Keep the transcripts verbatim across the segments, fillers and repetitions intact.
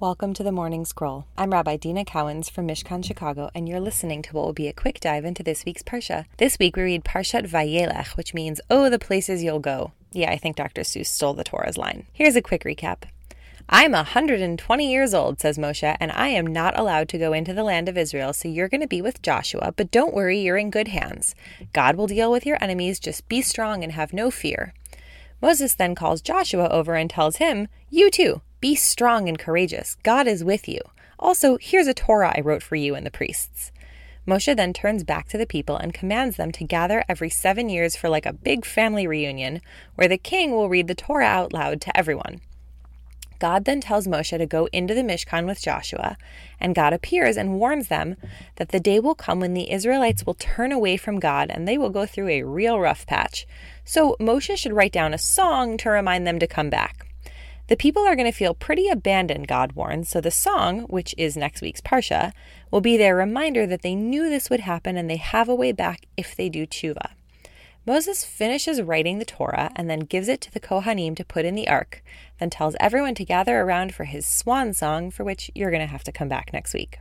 Welcome to the Morning Scroll. I'm Rabbi Dina Cowans from Mishkan, Chicago, and you're listening to what will be a quick dive into this week's Parsha. This week we read Parshat Vayelech, which means, oh, the places you'll go. Yeah, I think Doctor Seuss stole the Torah's line. Here's a quick recap. I'm one hundred twenty years old, says Moshe, and I am not allowed to go into the land of Israel, so you're going to be with Joshua, but don't worry, you're in good hands. God will deal with your enemies, just be strong and have no fear. Moses then calls Joshua over and tells him, you too. Be strong and courageous. God is with you. Also, here's a Torah I wrote for you and the priests. Moshe then turns back to the people and commands them to gather every seven years for like a big family reunion where the king will read the Torah out loud to everyone. God then tells Moshe to go into the Mishkan with Joshua, and God appears and warns them that the day will come when the Israelites will turn away from God and they will go through a real rough patch. So Moshe should write down a song to remind them to come back. The people are going to feel pretty abandoned, God warns, so the song, which is next week's Parsha, will be their reminder that they knew this would happen and they have a way back if they do tshuva. Moses finishes writing the Torah and then gives it to the Kohanim to put in the ark, then tells everyone to gather around for his swan song, for which you're going to have to come back next week.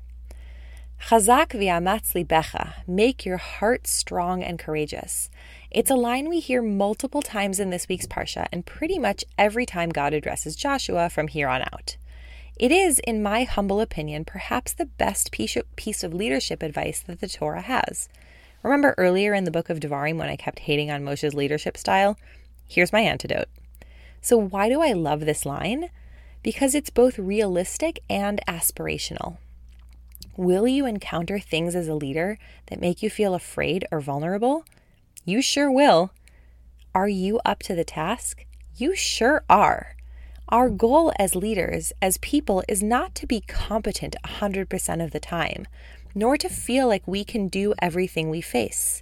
Chazak v'amatz libecha, make your heart strong and courageous. It's a line we hear multiple times in this week's Parsha and pretty much every time God addresses Joshua from here on out. It is, in my humble opinion, perhaps the best piece of leadership advice that the Torah has. Remember earlier in the book of Devarim when I kept hating on Moshe's leadership style? Here's my antidote. So why do I love this line? Because it's both realistic and aspirational. Will you encounter things as a leader that make you feel afraid or vulnerable? You sure will. Are you up to the task? You sure are. Our goal as leaders, as people, is not to be competent one hundred percent of the time, nor to feel like we can do everything we face.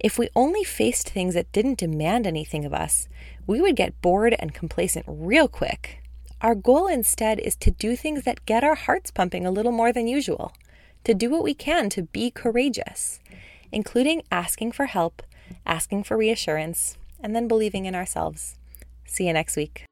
If we only faced things that didn't demand anything of us, we would get bored and complacent real quick. Our goal instead is to do things that get our hearts pumping a little more than usual, to do what we can to be courageous, including asking for help, asking for reassurance, and then believing in ourselves. See you next week.